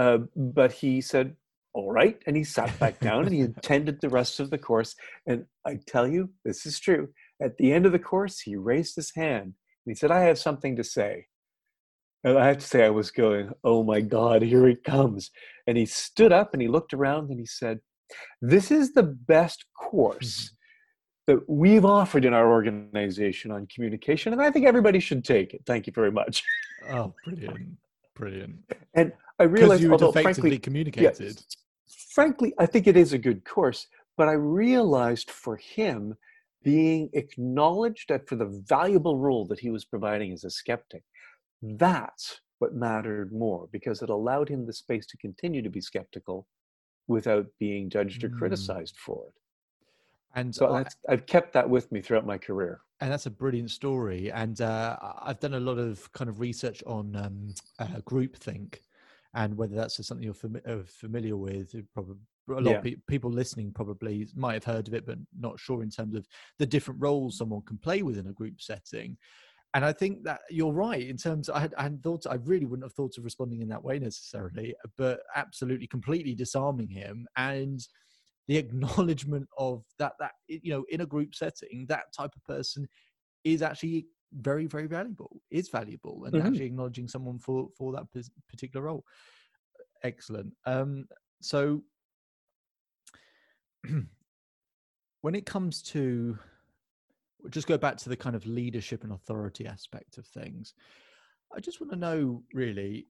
uh, but he said, all right. And he sat back down and he attended the rest of the course. And I tell you, this is true. At the end of the course, he raised his hand. He said, I have something to say. And I have to say, I was going, oh my God, here it comes. And he stood up and he looked around and he said, this is the best course that we've offered in our organization on communication. And I think everybody should take it. Thank you very much. Oh, brilliant. Brilliant. And I realized, you although frankly, communicated. Yes, frankly, I think it is a good course, but I realized for him, being acknowledged that for the valuable role that he was providing as a skeptic, that's what mattered more, because it allowed him the space to continue to be skeptical without being judged or mm. criticized for it. And so I, that's, I've kept that with me throughout my career. And that's a brilliant story. And uh, I've done a lot of kind of research on um, uh, groupthink, and whether that's something you're fam- familiar with, probably a lot yeah. of pe- people listening probably might have heard of it, but not sure in terms of the different roles someone can play within a group setting. And I think that you're right in terms of, I, had, I hadn't thought, I really wouldn't have thought of responding in that way necessarily, but absolutely completely disarming him, and the acknowledgement of that, that, you know, in a group setting, that type of person is actually very, very valuable, is valuable, and mm-hmm. actually acknowledging someone for, for that particular role. Excellent. Um, so when it comes to, just go back to the kind of leadership and authority aspect of things. I just want to know, really,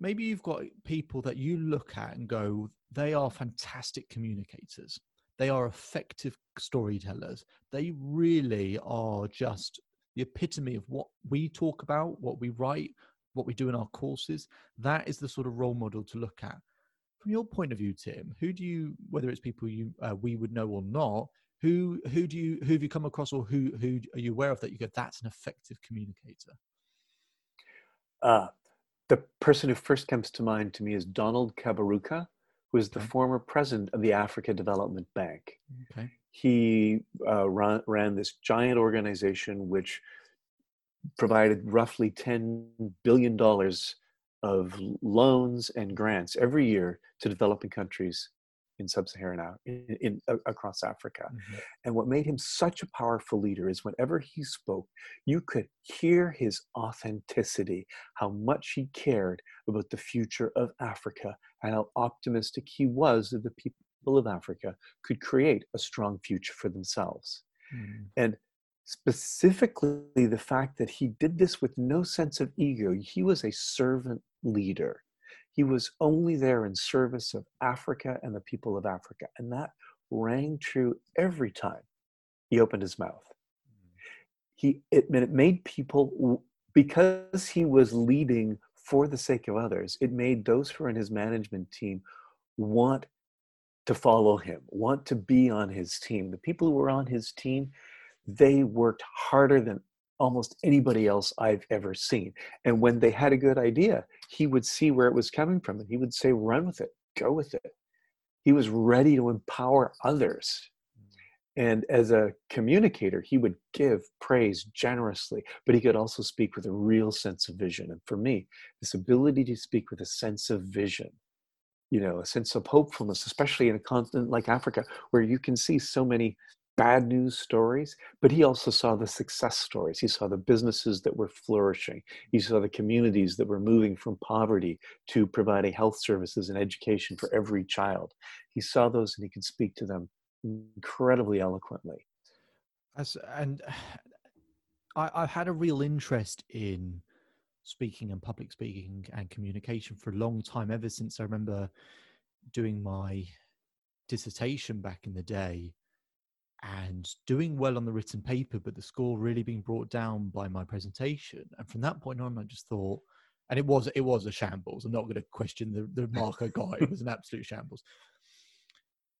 maybe you've got people that you look at and go, they are fantastic communicators. They are effective storytellers. They really are just the epitome of what we talk about, what we write, what we do in our courses. That is the sort of role model to look at. From your point of view, Tim, who do you, whether it's people you uh, we would know or not, Who who do you who have you come across, or who who are you aware of that you go, that's an effective communicator? Uh, the person who first comes to mind to me is Donald Kabaruka, who is the okay. former president of the Africa Development Bank. Okay. He uh, ran, ran this giant organization which provided roughly ten billion dollars of loans and grants every year to developing countries in sub-Saharan, in, in, uh, across Africa. Mm-hmm. And what made him such a powerful leader is whenever he spoke, you could hear his authenticity, how much he cared about the future of Africa, and how optimistic he was that the people of Africa could create a strong future for themselves. Mm-hmm. And specifically the fact that he did this with no sense of ego. He was a servant leader. He was only there in service of Africa and the people of Africa. And that rang true every time he opened his mouth. He, it, it made people, because he was leading for the sake of others, it made those who were in his management team want to follow him, want to be on his team. The people who were on his team, they worked harder than almost anybody else I've ever seen. And when they had a good idea, he would see where it was coming from, and he would say, run with it, go with it. He was ready to empower others. And as a communicator, he would give praise generously, but he could also speak with a real sense of vision. And for me, this ability to speak with a sense of vision, you know, a sense of hopefulness, especially in a continent like Africa, where you can see so many bad news stories, but he also saw the success stories. He saw the businesses that were flourishing. He saw the communities that were moving from poverty to providing health services and education for every child. He saw those, and he could speak to them incredibly eloquently. As, and I, I've had a real interest in speaking and public speaking and communication for a long time, ever since I remember doing my dissertation back in the day, and doing well on the written paper, but the score really being brought down by my presentation. And from that point on, I just thought, and it was it was a shambles. I'm not going to question the, the mark I got. It was an absolute shambles.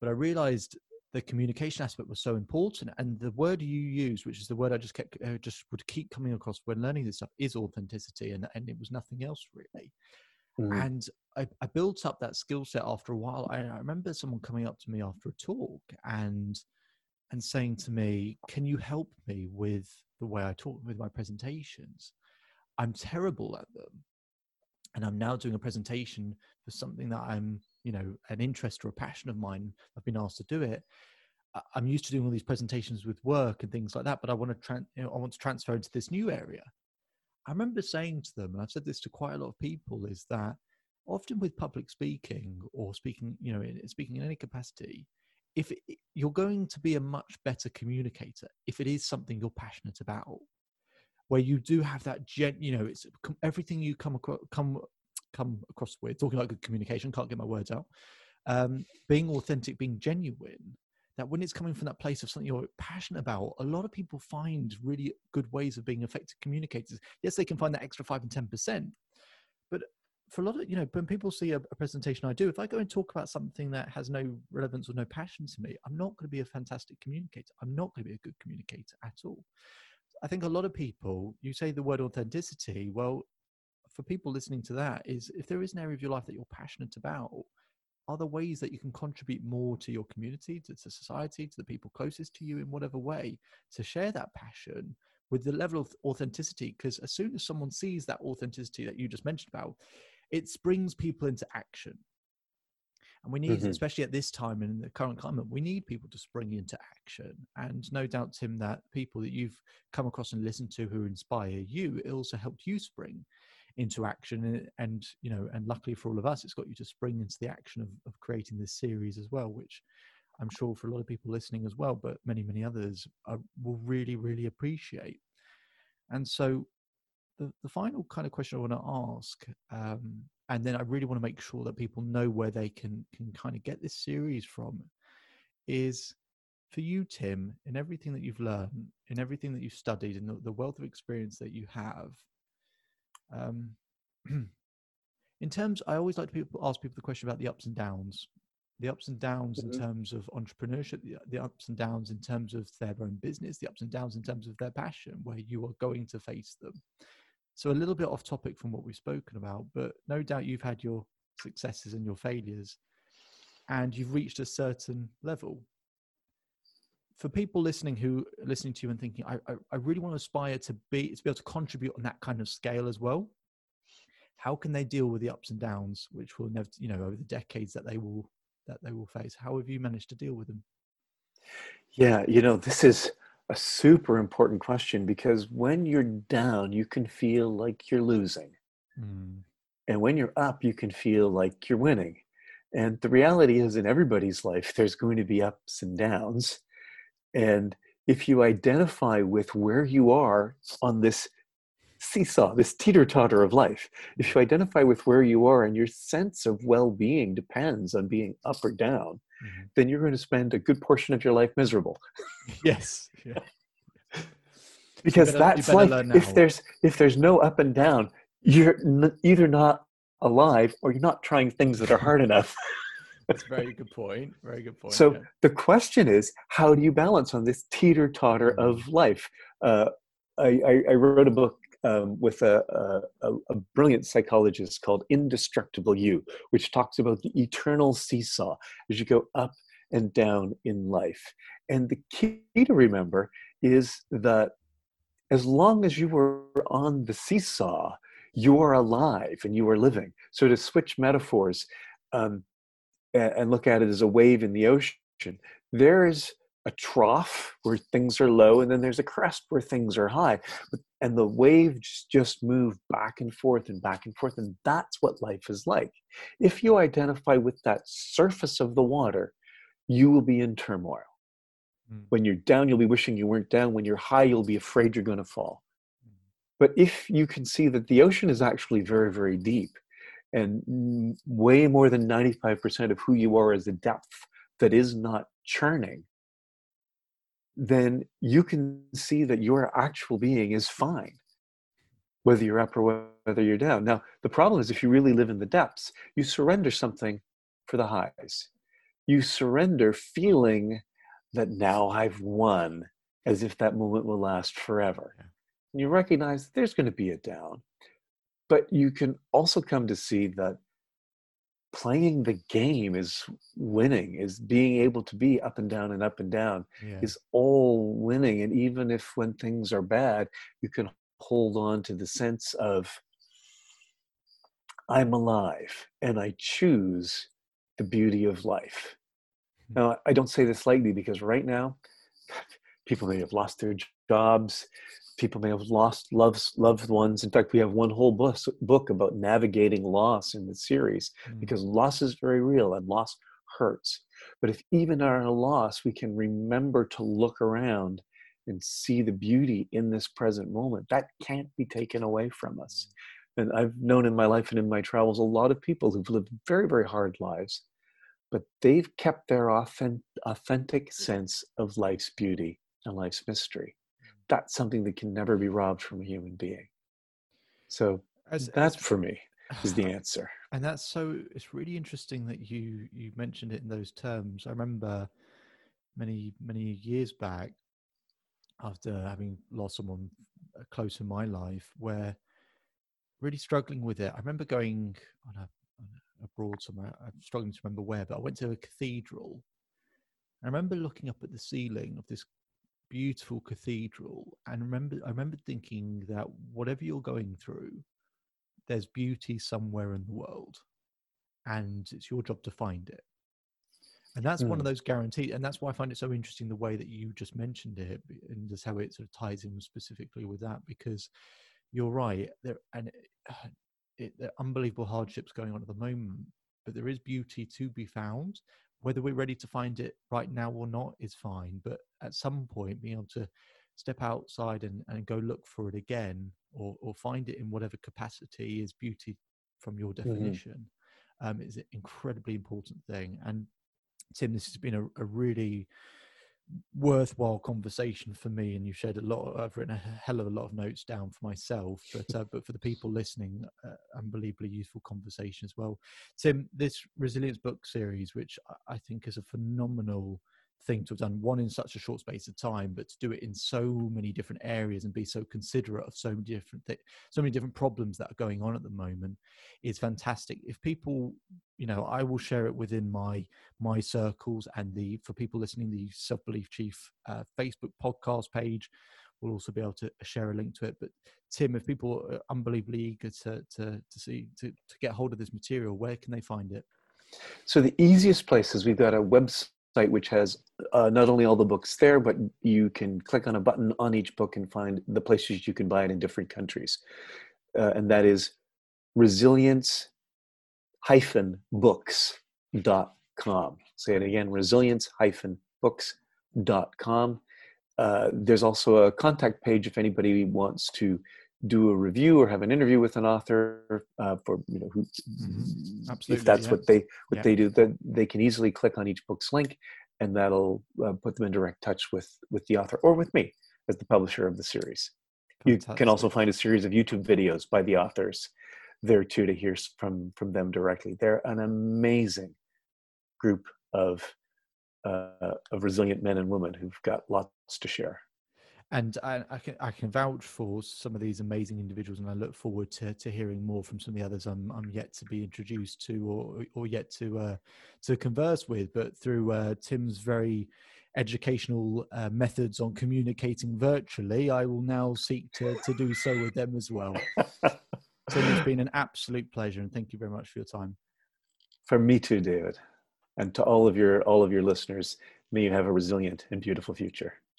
But I realized the communication aspect was so important. And the word you use, which is the word I just kept, uh, just would keep coming across when learning this stuff, is authenticity. And, and it was nothing else, really. Mm. And I, I built up that skill set after a while. I, I remember someone coming up to me after a talk and... and saying to me, can you help me with the way I talk with my presentations? I'm terrible at them. And I'm now doing a presentation for something that I'm, you know, an interest or a passion of mine. I've been asked to do it. I'm used to doing all these presentations with work and things like that, but I want to, tran- you know, I want to transfer into this new area. I remember saying to them, and I've said this to quite a lot of people, is that often with public speaking or speaking, you know, speaking in any capacity, if it, you're going to be a much better communicator if it is something you're passionate about, where you do have that gen, you know, it's everything you come across, come come across weird, talking about good communication, can't get my words out, um, being authentic, being genuine, that when it's coming from that place of something you're passionate about, a lot of people find really good ways of being effective communicators. Yes, they can find that extra five and ten percent, but for a lot of, you know, when people see a, a presentation I do, if I go and talk about something that has no relevance or no passion to me, I'm not going to be a fantastic communicator. I'm not going to be a good communicator at all. I think a lot of people, you say the word authenticity, well, for people listening to that is, if there is an area of your life that you're passionate about, are there ways that you can contribute more to your community, to, to society, to the people closest to you in whatever way, to share that passion with the level of authenticity? Because as soon as someone sees that authenticity that you just mentioned about, it springs people into action. And we need, mm-hmm. especially at this time in the current climate, we need people to spring into action. And no doubt, Tim, that people that you've come across and listened to who inspire you, it also helped you spring into action. And, and, you know, and luckily for all of us, it's got you to spring into the action of, of creating this series as well, which I'm sure for a lot of people listening as well, but many, many others are, will really, really appreciate. And so the, the final kind of question I want to ask, um, and then I really want to make sure that people know where they can can kind of get this series from, is for you, Tim, in everything that you've learned, in everything that you've studied, and the, the wealth of experience that you have, um, in terms, I always like to people, ask people the question about the ups and downs, the ups and downs mm-hmm. in terms of entrepreneurship, the, the ups and downs in terms of their own business, the ups and downs in terms of their passion, where you are going to face them. So a little bit off topic from what we've spoken about, but no doubt you've had your successes and your failures, and you've reached a certain level. For people listening who are listening to you and thinking, I, I, I really want to aspire to be, to be able to contribute on that kind of scale as well, how can they deal with the ups and downs, which will never, you know, over the decades that they will, that they will face? How have you managed to deal with them? Yeah, you know, this is a super important question, because when you're down, you can feel like you're losing. Mm. And when you're up, you can feel like you're winning. And the reality is, in everybody's life, there's going to be ups and downs. And if you identify with where you are on this seesaw, this teeter-totter of life, if you identify with where you are and your sense of well-being depends on being up or down, mm-hmm. then you're going to spend a good portion of your life miserable. Yes. Yeah. Because better, that's like, if there's if there's no up and down, you're n- either not alive or you're not trying things that are hard enough. That's a very good point. Very good point. So yeah. The question is, how do you balance on this teeter-totter mm-hmm. of life? Uh, I, I, I wrote a book Um, with a, a, a brilliant psychologist called Indestructible You, which talks about the eternal seesaw as you go up and down in life. And the key to remember is that as long as you were on the seesaw, you are alive and you are living. So to switch metaphors um, and, and look at it as a wave in the ocean, there is a trough where things are low, and then there's a crest where things are high. But, and the waves just move back and forth and back and forth, and that's what life is like. If you identify with that surface of the water, you will be in turmoil. Mm. When you're down, you'll be wishing you weren't down. When you're high, you'll be afraid you're going to fall. Mm. But if you can see that the ocean is actually very, very deep, and way more than ninety-five percent of who you are is a depth that is not churning, then you can see that your actual being is fine, whether you're up or whether you're down. Now, the problem is, if you really live in the depths, you surrender something for the highs. You surrender feeling that now I've won, as if that moment will last forever. And you recognize that there's going to be a down, but you can also come to see that playing the game is winning, is being able to be up and down and up and down, yeah. is all winning. And even if when things are bad, you can hold on to the sense of, I'm alive and I choose the beauty of life. Mm-hmm. Now, I don't say this lightly, because right now, people may have lost their jobs. People may have lost loves, loved ones. In fact, we have one whole book, book about navigating loss in the series, mm. because loss is very real and loss hurts. But if even our loss, we can remember to look around and see the beauty in this present moment, that can't be taken away from us. And I've known in my life and in my travels a lot of people who've lived very, very hard lives, but they've kept their authentic sense of life's beauty and life's mystery. That's something that can never be robbed from a human being. So as, that, as, for me, is the answer. And that's so, it's really interesting that you you mentioned it in those terms. I remember many, many years back, after having lost someone close in my life, where really struggling with it. I remember going on a, abroad somewhere, I'm struggling to remember where, but I went to a cathedral. I remember looking up at the ceiling of this beautiful cathedral, and remember, I remember thinking that whatever you're going through, there's beauty somewhere in the world, and it's your job to find it. And that's mm. one of those guarantees, and that's why I find it so interesting the way that you just mentioned it, and just how it sort of ties in specifically with that, because you're right, there and it, it, there are unbelievable hardships going on at the moment, but there is beauty to be found. Whether we're ready to find it right now or not is fine, but at some point being able to step outside and, and go look for it again, or, or find it in whatever capacity is beauty from your definition, mm-hmm. um, is an incredibly important thing. And Tim, this has been a, a really worthwhile conversation for me, and you've shared a lot. I've written a hell of a lot of notes down for myself, but uh, but for the people listening, uh, unbelievably useful conversation as well. Tim, this resilience book series, which I think is a phenomenal thing to have done, one in such a short space of time, but to do it in so many different areas and be so considerate of so many different th- so many different problems that are going on at the moment is fantastic. If people, you know, I will share it within my my circles, and the for people listening, the Self-Belief Chief uh, Facebook podcast page will also be able to share a link to it. But Tim, if people are unbelievably eager to to, to see to, to get hold of this material, where can they find it? So the easiest place is we've got a website Site which has uh, not only all the books there, but you can click on a button on each book and find the places you can buy it in different countries. Uh, and that is resilience dash books dot com. Say it again, resilience dash books dot com. Uh, there's also a contact page if anybody wants to do a review or have an interview with an author uh, for, you know, who, mm-hmm. if that's yeah. what they, what yeah. they do, then they can easily click on each book's link, and that'll uh, put them in direct touch with, with the author or with me as the publisher of the series. Fantastic. You can also find a series of YouTube videos by the authors there too, to hear from, from them directly. They're an amazing group of, uh, of resilient men and women who've got lots to share. And I, I can I can vouch for some of these amazing individuals, and I look forward to, to hearing more from some of the others I'm I'm yet to be introduced to or or yet to uh, to converse with. But through uh, Tim's very educational uh, methods on communicating virtually, I will now seek to to do so with them as well. Tim, it's been an absolute pleasure, and thank you very much for your time. For me too, David, and to all of your all of your listeners, may you have a resilient and beautiful future.